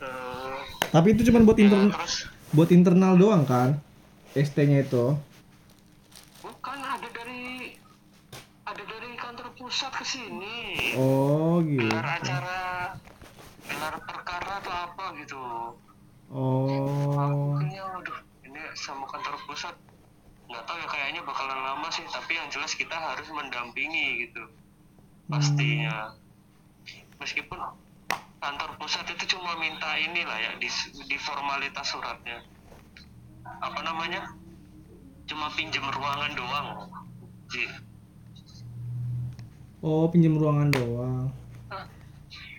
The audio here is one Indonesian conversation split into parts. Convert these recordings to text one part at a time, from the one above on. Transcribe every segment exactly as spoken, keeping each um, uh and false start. Hmm. Tapi itu cuma buat intern, ya, buat internal doang kan? S T-nya itu. Bukan, ada dari ada dari kantor pusat ke sini. Oh, gitu. Gelar acara, gelar perkara atau apa gitu. Oh. Makanya, aduh, ini sama kantor pusat. Nggak tahu ya, kayaknya bakalan lama sih, tapi yang jelas kita harus mendampingi gitu. Pastinya. Hmm. Meskipun kantor pusat itu cuma minta inilah ya, di, di formalitas suratnya. Apa namanya? Cuma pinjam ruangan doang. Ji. Oh, pinjam ruangan doang. Hah?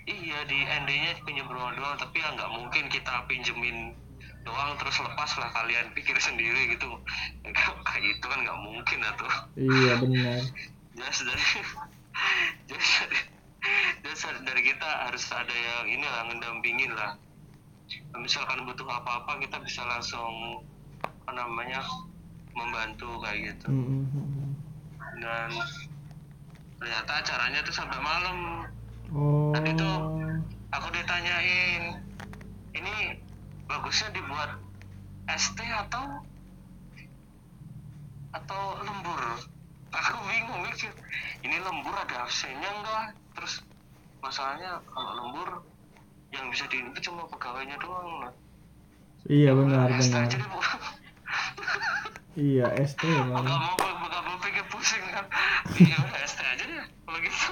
Iya, di N D-nya pinjam ruangan doang, tapi ya nggak mungkin kita pinjemin doang terus lepas lah kalian pikir sendiri gitu. Kayak itu kan nggak mungkin atuh. Iya, benar. Jelas dari jelas dari, jelas dari kita harus ada yang ini lah, ngedampingin lah. Misalkan butuh apa-apa kita bisa langsung apa namanya membantu kayak gitu. Mm-hmm. Dan ternyata acaranya tuh sampai malam. Oh. Tadi tuh aku ditanyain ini bagusnya dibuat S T atau atau lembur. Aku bingung mikir ini lembur ada absennya enggak. Terus masalahnya kalau lembur yang bisa diin itu cuma pegawainya doang lah. Iya benar benar. Iya S T memang. Enggak mau enggak mau pikir pusing kan. Iya S T aja deh kalau gitu.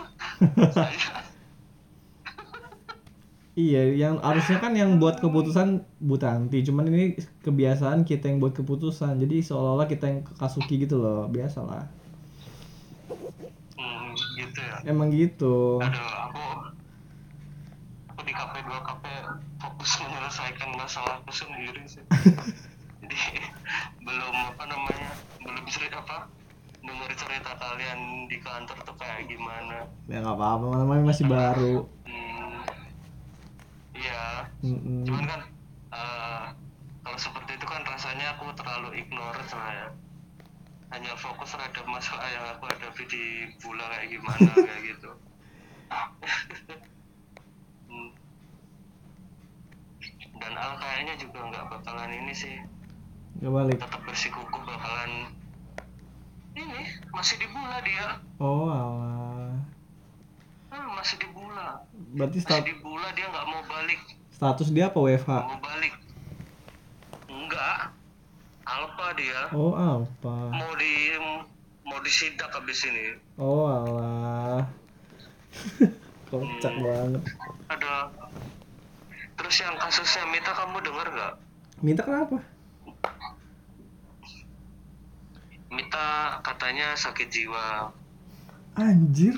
Iya, yang harusnya kan yang buat keputusan Bu Tanti, cuman ini kebiasaan kita yang buat keputusan. Jadi seolah-olah kita yang kasuki gitu loh, biasalah. Hmm, gitu ya. Emang gitu. Aduh, aku aku di K P dua K P fokus menyelesaikan masalahku sendiri sih. Jadi belum apa namanya, belum cerita apa dengar cerita kalian di kantor tuh kayak gimana. Ya nggak apa-apa, namanya masih baru. Iya, mm-hmm. Cuman kan uh, kalau seperti itu kan rasanya aku terlalu ignorant lah ya. Hanya fokus terhadap masalah yang aku hadapi di bulan kayak gimana kayak gitu. Dan Al kayaknya juga nggak bakalan ini sih. Nggak balik. Tetap bersikuku bakalan ini masih di bulan dia. Oh Allah. Hmm, masih di bulan. Berarti stat- masih di bulan dia nggak mau balik. Status dia apa W F H? Nggak mau balik. Enggak. Alpha dia. Oh alpha. Mau di mau disidak abis ini. Oh alah. Kocak hmm. banget. Ada. Terus yang kasusnya Mita kamu dengar nggak? Mita kenapa? Mita katanya sakit jiwa. Anjir.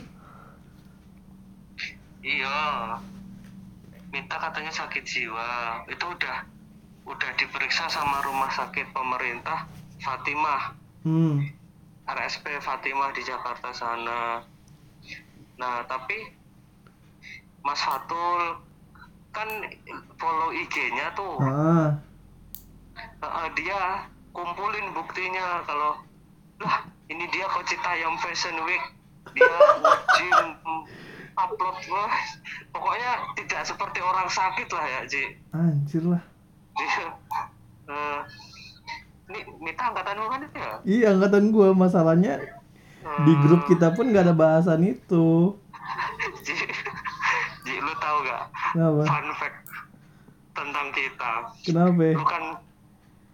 Iya. Mita katanya sakit jiwa. Itu udah udah diperiksa sama rumah sakit pemerintah Fatimah. Hmm. R S P Fatimah di Jakarta sana. Nah, tapi Mas Fatul kan follow I G-nya tuh. Ah. Uh, dia kumpulin buktinya kalau lah ini dia kok Citayam Fashion Week dia nge-gym upload lah. Pokoknya tidak seperti orang sakit lah ya, Ji. Anjir lah. Uh, ini Mita angkatan lu kan ya? Iya angkatan gua, masalahnya hmm. di grup kita pun nggak ada bahasan itu. Ji, Ji lu tahu nggak? Fun fact tentang kita. Kenapa? Lu kan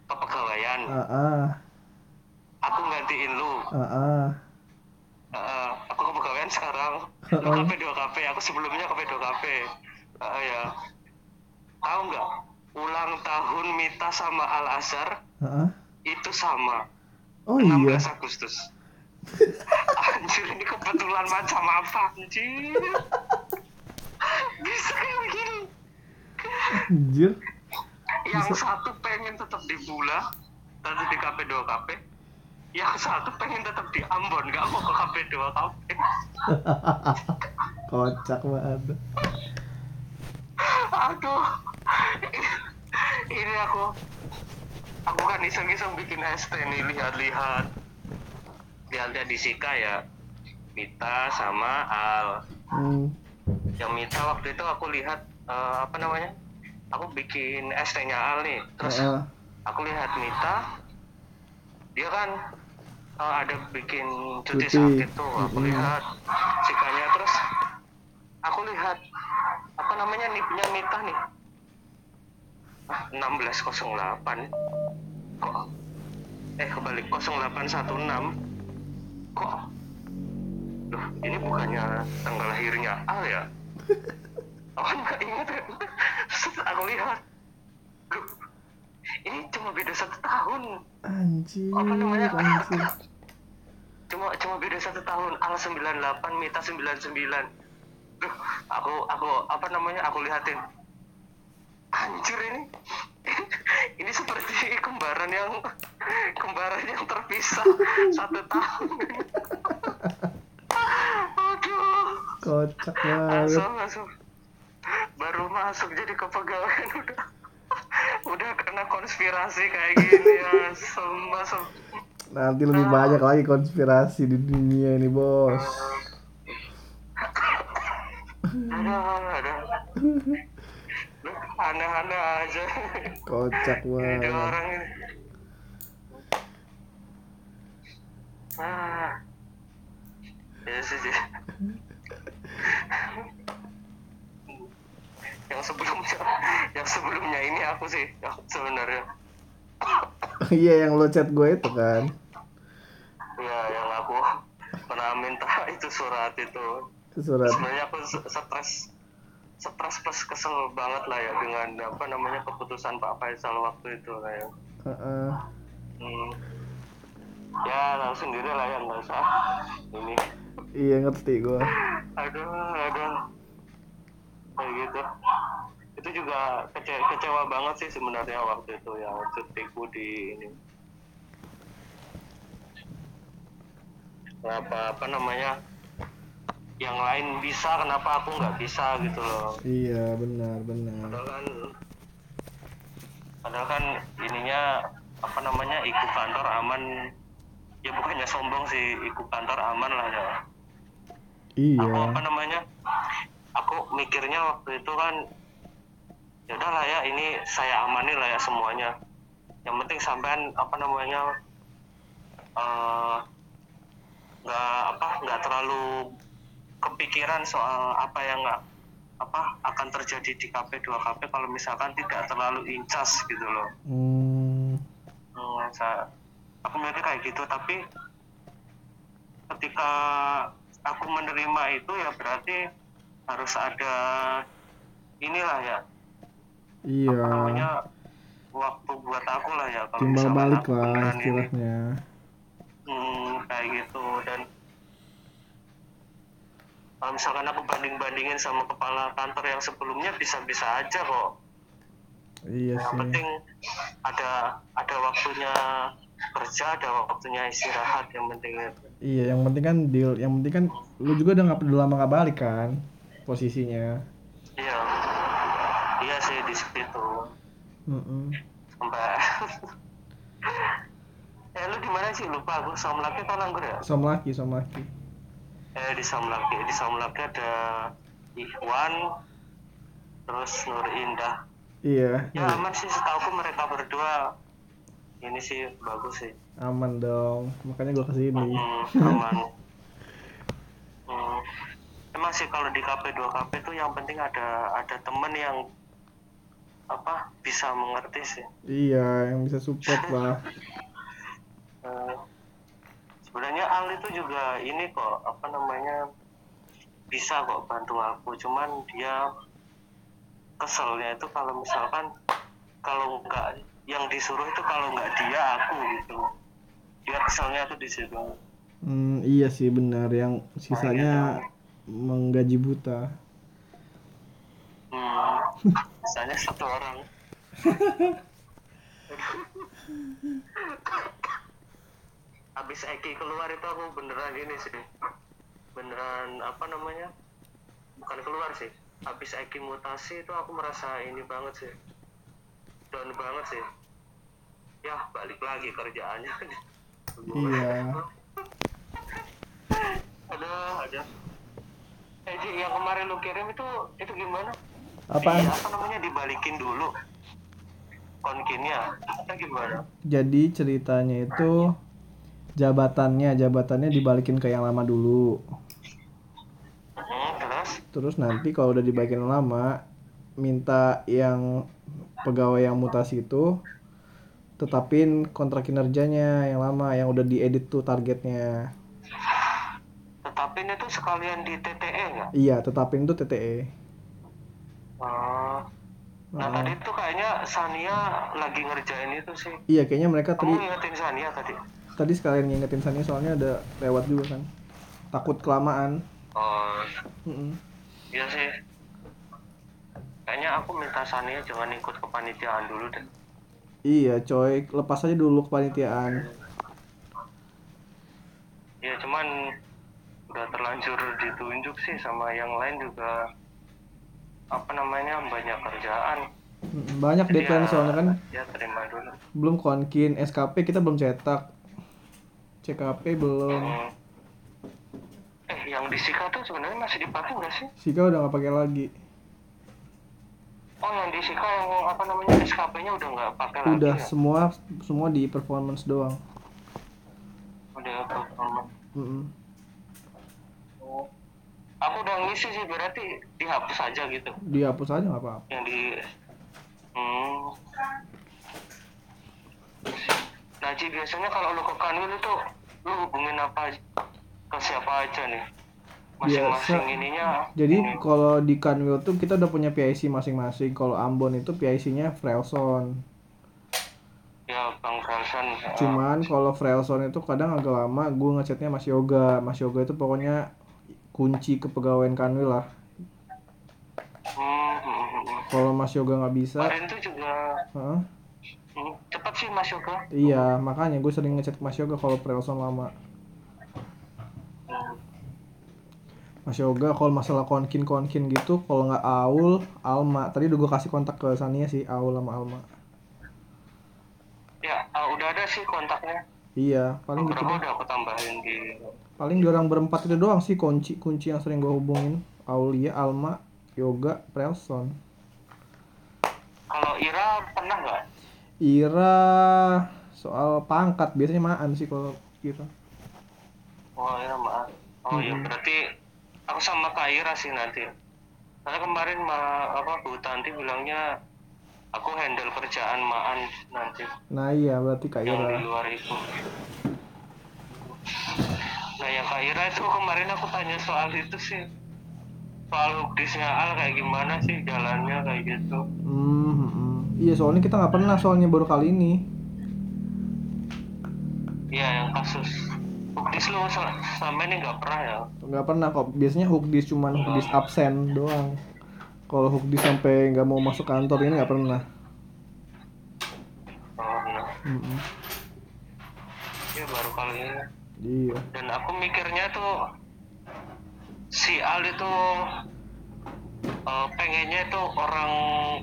kepegawaian. Ah. Uh-uh. Aku gantiin lu. Ah. Uh-uh. Uh, aku kepegawaian sekarang. Uh-uh. Lu K P dua K P, aku sebelumnya K P dua K P. Uh, ya. Tahu nggak? Ulang tahun Mita sama Al Azhar uh-huh. itu sama. Oh enam belas iya. Agustus. Anjir ini kebetulan macam apa anjir. Bisa kayak begini. Anjir. Yang bisa. Satu pengen tetap di Bula, tetap di K P dua K P. Yang satu pengen tetap di Ambon, enggak mau ke K P dua K P. Kocak banget. Aduh. Ini aku aku kan iseng-iseng bikin S T nih, lihat-lihat lihat-lihat di Sika ya, Mita sama Al. hmm. Yang Mita waktu itu aku lihat uh, apa namanya, aku bikin S T-nya Al nih, terus uh. aku lihat Mita, dia kan uh, ada bikin cuti, cuti sakit tuh, aku uh. lihat sikanya, terus aku lihat apa namanya nipnya Mita nih, ah, enam belas nol delapan kok, eh kebalik nol delapan satu enam kok, loh ini bukannya tanggal lahirnya Al ya? Aku nggak ingat ya. Aku lihat, loh, ini cuma beda satu tahun. Anjir. Apa namanya? Anjir. cuma cuma beda satu tahun. Al sembilan delapan, Mita sembilan sembilan. Loh, aku aku apa namanya? Aku lihatin. Anjir ini. Ini seperti kembaran yang kembaran yang terpisah satu tahun. Aduh. Kocak banget. Langsung, langsung. Baru masuk jadi kepegawaian udah udah kena konspirasi kayak gini ya. Semua sem. Nanti lebih banyak lagi konspirasi di dunia ini, Bos. Aduh, aduh. Aneh-aneh aja. Kocak banget. Ini orang ini. Ah. Ya sih. Yang sebelumnya, yang sebelumnya ini aku sih sebenarnya. Iya, yang lo chat gue itu kan. Iya, yang aku pernah minta itu surat itu. Surat. Sebenarnya aku stres. Stres plus kesel banget lah ya dengan apa namanya keputusan Pak Faisal waktu itu lah ya. Uh-uh. Hmm. Ya tahu sendiri lah ya, nggak usah ini. Iya ngerti gue. Aduh aduh kayak gitu. Itu juga kece- kecewa banget sih sebenarnya waktu itu ya, cutiku di ini. Apa apa namanya? Yang lain bisa, kenapa aku nggak bisa gitu loh. Iya benar benar. Padahal kan, padahal kan ininya apa namanya ikut kantor aman, ya bukannya sombong sih, ikut kantor aman lah ya. Iya. Aku apa namanya, aku mikirnya waktu itu kan, ya udahlah ya ini saya amani lah ya semuanya. Yang penting sampean apa namanya nggak uh, apa nggak terlalu kepikiran soal apa yang nggak apa akan terjadi di K P dua K P kalau misalkan tidak terlalu incas gitu loh. Hmm. Hmm, saya, aku mikir kayak gitu, tapi ketika aku menerima itu ya berarti harus ada inilah ya. Iya. Apa namanya waktu buat aku lah ya kalau misalkan balik aku lah, istilahnya. Hmm, kayak gitu. Dan kalau misalkan aku banding-bandingin sama kepala kantor yang sebelumnya, bisa-bisa aja kok. Iya sih. Yang penting ada ada waktunya kerja, ada waktunya istirahat yang penting. Iya, yang penting kan deal, yang penting kan lu juga udah nggak perlu lama nggak balik kan posisinya. Iya, iya sih di situ. Mm-mm. Sampai eh lu di mana sih, lupa aku, Somlaki atau Langgur ya? Somlaki, Somlaki. Eh di Samlaki, di Samlaki ada Ikhwan, terus Nur Indah. Iya. Ya iya. Aman sih, setauku mereka berdua ini sih bagus sih. Aman dong, makanya gue kesini. Hmm, aman. hmm. Emang sih kalau di K P dua K P tuh yang penting ada ada temen yang apa bisa mengerti sih. Iya, yang bisa support lah. uh. Sebenarnya Al itu juga ini kok, apa namanya, bisa kok bantu aku, cuman dia keselnya itu kalau misalkan, kalau nggak, yang disuruh itu kalau nggak dia, aku gitu. Dia keselnya tuh di situ. Hmm, iya sih benar, yang sisanya nah, menggaji buta. Hmm, misalnya satu orang. Abis Eki keluar itu aku beneran ini sih, beneran apa namanya, bukan keluar sih, abis Eki mutasi itu aku merasa ini banget sih, down banget sih, ya balik lagi kerjaannya. Iya. Aduh, aduh. Eh Ji, yang kemarin lu kirim itu, itu gimana? Apa? Iya, apa namanya dibalikin dulu konkinnya. Gimana? Jadi ceritanya itu jabatannya, jabatannya dibalikin ke yang lama dulu. Hmm, terus? Terus nanti kalau udah dibalikin lama, minta yang pegawai yang mutasi itu tetapin kontrak kinerjanya yang lama, yang udah diedit tuh targetnya. Tetapin itu sekalian di T T E nggak? Iya, tetapin itu T T E. Uh, nah, nah tadi tuh kayaknya Sania lagi ngerjain itu sih. Iya, kayaknya mereka tadi. Kamu ngingetin Sania tadi? Tadi sekalian ngingetin Sania soalnya ada lewat juga kan. Takut kelamaan. Oh. Mm-mm. Iya sih. Kayaknya aku minta Sania jangan ikut kepanitiaan dulu deh. Iya coy, lepas aja dulu kepanitiaan. Iya cuman udah terlanjur ditunjuk sih sama yang lain juga. Apa namanya, banyak kerjaan, banyak deadline ya, soalnya kan ya terima dulu. Belum konkin, S K P kita belum cetak, C K P belum. hmm. Eh yang di Sika tuh sebenarnya masih dipakai nggak sih? Sika udah nggak pakai lagi. Oh yang di Sika yang apa namanya S K P-nya udah nggak pakai lagi. Udah ya? semua semua di performance doang. Udah performance. Mm-hmm. Oh. Aku udah ngisi sih, berarti dihapus aja gitu. Dihapus aja nggak apa-apa. Yang di, hmm. Nah, Ci, biasanya kalau lu ke Kanwil itu, lu hubungin apa ke siapa aja nih? Masing-masing biasa. Ininya. Jadi ini. Kalau di Kanwil tuh kita udah punya P I C masing-masing. Kalau Ambon itu P I C-nya Frelson. Ya, Bang Frelson. Cuman kalau Frelson itu kadang agak lama, gue ngechatnya Mas Yoga. Mas Yoga itu pokoknya kunci kepegawaian Kanwil lah. Hmm. Kalau Mas Yoga nggak bisa. Kemarin tuh juga. Huh? Cepat sih Mas Yoga. Iya, makanya gue sering ngechat Mas Yoga kalau Frelson lama. Mas Yoga kalau masalah konkin-konkin gitu, kalau nggak Aul, Alma. Tadi udah gue kasih kontak ke Sania sih, Aul sama Alma. Ya, udah ada sih kontaknya. Iya, paling gitu. Udah aku tambahin di. Paling di orang berempat itu doang sih kunci kunci yang sering gue hubungin. Aulia, Alma, Yoga, Prelson. Kalau Ira pernah nggak? Ira soal pangkat biasanya Maan sih kalau Ira. Oh Ira Maan. Oh hmm. Ya berarti aku sama Kak Ira sih nanti. Karena kemarin ma apa Bu Tanti bilangnya aku handle kerjaan Maan nanti. Nah iya berarti Kak Ira. Yang di luar itu. Nah ya Kak Ira itu kemarin aku tanya soal itu sih. Soal hukdisnya Al kayak gimana sih jalannya kayak gitu. Hmm, hmm. Iya soalnya kita gak pernah soalnya baru kali ini. Iya yang kasus hukdis lo sama ini gak pernah ya? Gak pernah kok, biasanya hukdis cuman hukdis absen doang. Kalau hukdis sampai nggak mau masuk kantor ini nggak pernah. Oh, nah. Mm-hmm. Ya baru kali ini. Iya. Dan aku mikirnya tuh si Al itu uh, pengennya tuh orang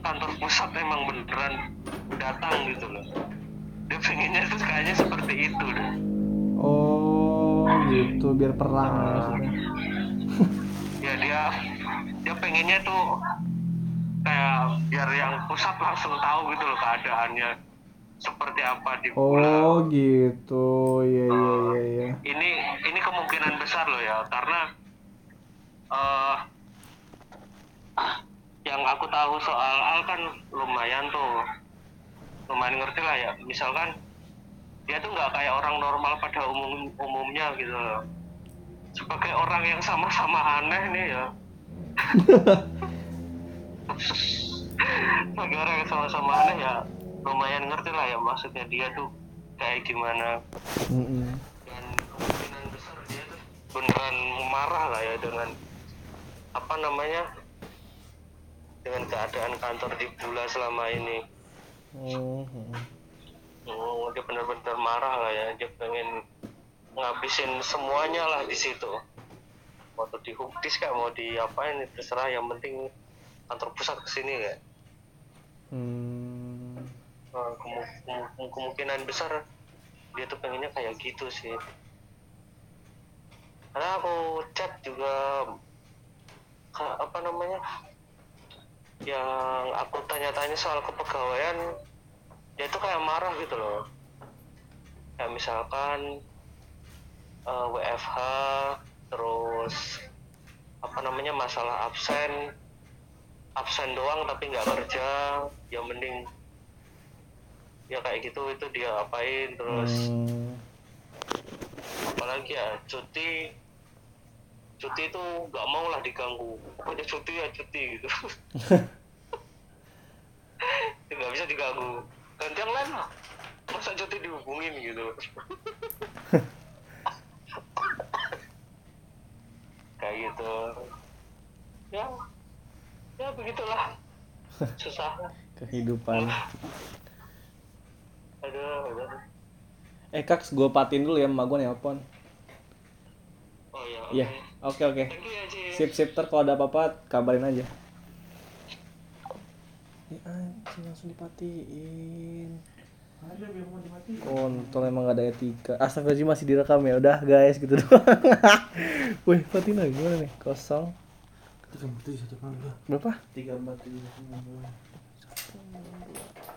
kantor pusat emang beneran datang gitu loh. Dia pengennya tuh kayaknya seperti itu deh. Oh gitu biar perang uh, maksudnya. Ya dia. Dia pengennya tuh kayak biar yang pusat langsung tahu gitu loh keadaannya seperti apa di bulan. Oh gitu, ya yeah, ya uh, ya. Yeah, yeah. Ini ini kemungkinan besar loh ya, karena uh, yang aku tahu soal Al kan lumayan tuh, lumayan ngerti lah ya. Misalkan dia tuh nggak kayak orang normal pada umum umumnya gitu loh. Sebagai orang yang sama-sama aneh nih ya. Negara yang sama-sama aneh ya lumayan ngerti lah ya maksudnya dia tuh kayak gimana. Mm-hmm. Dan kemungkinan besar dia tuh beneran marah lah ya dengan apa namanya dengan keadaan kantor di Bula selama ini. Mm-hmm. Oh, dia bener-bener marah lah ya, dia pengen ngabisin semuanya lah di situ. Mau di hukdis kayak mau diapain terserah yang penting kantor pusat kesini kayak. Hmm. Nah, kemu- kemu- kemungkinan besar dia tuh pengennya kayak gitu sih. Karena aku chat juga apa namanya yang aku tanya-tanya soal kepegawaian, dia tuh kayak marah gitu loh. Kayak misalkan uh, W F H, terus apa namanya masalah absen, absen doang tapi nggak kerja, ya mending ya kayak gitu itu dia apain terus. Hmm. Apalagi ya cuti. Cuti itu nggak mau lah diganggu, pokoknya cuti ya cuti gitu, nggak bisa diganggu. Ganti yang lain lah, masa cuti dihubungin gitu. Kayak gitu, ya, ya begitulah, susah. Kehidupan. Aduh, aduh. Eh kak, gue patin dulu ya, emak gue nelpon. Oh ya. Iya. Okay. Yeah. Oke oke, sip-sip ter kalau ada apa-apa kabarin aja. Ya anjing langsung dipatiin. Ada yang mau dimatiin. Kontol emang gak ada etika. Astagfirullahaladzim masih direkam ya, udah guys gitu doang. Wih patiin lagi gimana nih? Kosong. tiga empat tiga satu enam dua. Berapa? tiga empat tiga satu enam dua.